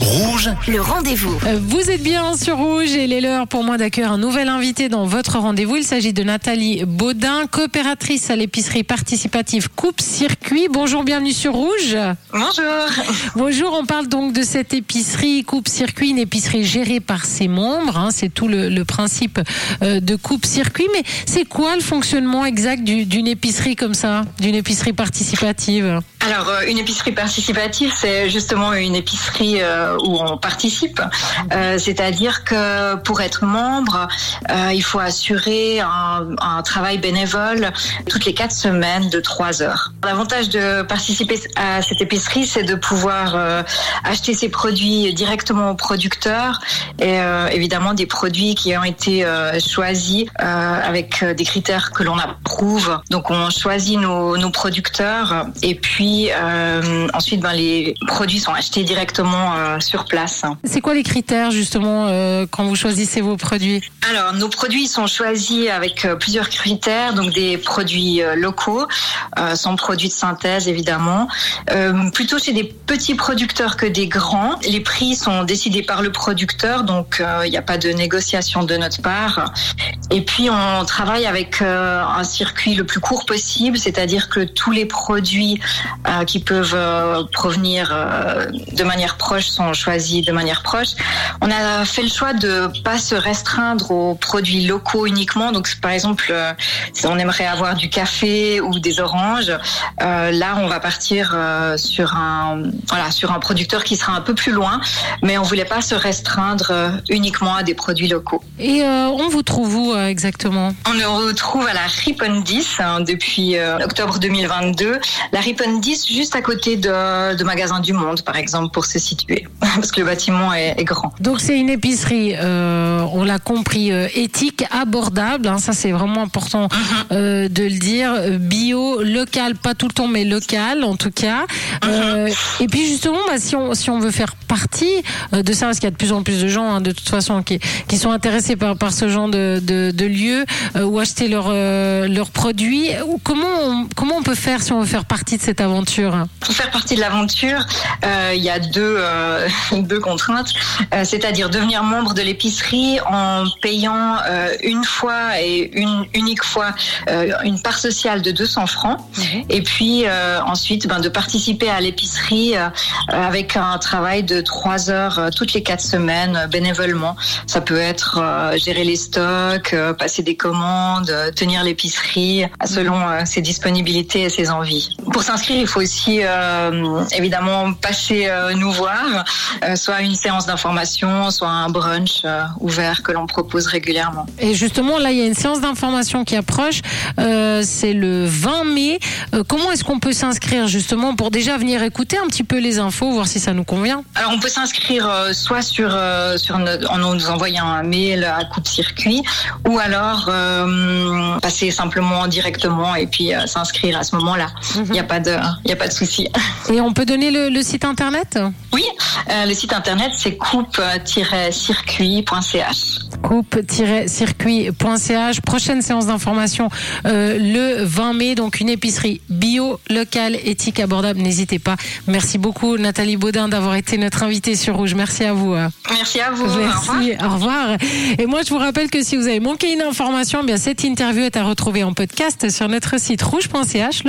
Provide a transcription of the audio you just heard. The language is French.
Rouge, le rendez-vous. Vous êtes bien sur Rouge et il est l'heure pour moi d'accueillir un nouvel invité dans votre rendez-vous. Il s'agit de Nathalie Baudin, coopératrice à l'épicerie participative Coupe-Circuit. Bonjour, bienvenue sur Rouge. Bonjour. Bonjour, on parle donc de cette épicerie Coupe-Circuit, une épicerie gérée par ses membres. C'est tout le principe de Coupe-Circuit. Mais c'est quoi le fonctionnement exact d'une épicerie comme ça, d'une épicerie participative ? Alors, une épicerie participative, c'est justement une épicerie où on participe. C'est-à-dire que pour être membre, il faut assurer un travail bénévole toutes les 4 semaines de 3 heures. L'avantage de participer à cette épicerie, c'est de pouvoir acheter ses produits directement aux producteurs et évidemment des produits qui ont été choisis avec des critères que l'on approuve. Donc, on choisit nos producteurs et puis ensuite, les produits sont achetés directement sur place. C'est quoi les critères justement quand vous choisissez vos produits ? Alors, nos produits sont choisis avec plusieurs critères, donc des produits locaux, sans produits de synthèse évidemment, plutôt chez des petits producteurs que des grands. Les prix sont décidés par le producteur, donc il n'y a pas de négociation de notre part. Et puis, on travaille avec un circuit le plus court possible, c'est-à-dire que tous les produits qui peuvent provenir de manière proche sont choisis de manière proche. On a fait le choix de pas se restreindre aux produits locaux uniquement. Donc, par exemple, si on aimerait avoir du café ou des oranges, là, on va partir sur un producteur qui sera un peu plus loin, mais on voulait pas se restreindre uniquement à des produits locaux. Et on vous trouve où exactement ? On nous retrouve à la Ripon 10 depuis octobre 2022. La Ripon 10, juste à côté de Magasins du Monde, par exemple, pour se situer, parce que le bâtiment est grand. Donc, c'est une épicerie, on l'a compris, éthique, abordable, ça c'est vraiment important de le dire, bio, local, pas tout le temps, mais local en tout cas. Et puis justement, si on veut faire partie de ça, parce qu'il y a de plus en plus de gens, de toute façon, qui sont intéressés par ce genre de lieu, où acheter leurs produits, comment on peut faire si on veut faire partie de cette aventure ? Pour faire partie de l'aventure, il y a deux contraintes, c'est-à-dire devenir membre de l'épicerie en payant une fois et une unique fois une part sociale de 200 francs, et puis ensuite de participer à l'épicerie avec un travail de 3 heures toutes les 4 semaines bénévolement. Ça peut être gérer les stocks, passer des commandes, tenir l'épicerie selon ses disponibilités et ses envies. Pour s'inscrire, il faut aussi évidemment passer nous voir, soit une séance d'information, soit un brunch ouvert que l'on propose régulièrement. Et justement, là, il y a une séance d'information qui approche, c'est le 20 mai. Comment est-ce qu'on peut s'inscrire justement pour déjà venir écouter un petit peu les infos, voir si ça nous convient ? Alors, on peut s'inscrire soit en nous envoyant un mail à Coupe-Circuit, ou alors passer simplement directement et puis s'inscrire à ce moment-là. Il n'y a pas de souci. Et on peut donner le site internet ? Oui, le site internet, c'est coupe-circuit.ch. Coupe-circuit.ch. Prochaine séance d'information le 20 mai. Donc, une épicerie bio, locale, éthique, abordable. N'hésitez pas. Merci beaucoup, Nathalie Baudin, d'avoir été notre invitée sur Rouge. Merci à vous. Merci à vous. Merci. Au revoir. Au revoir. Et moi, je vous rappelle que si vous avez manqué une information, cette interview est à retrouver en podcast sur notre site rouge.ch.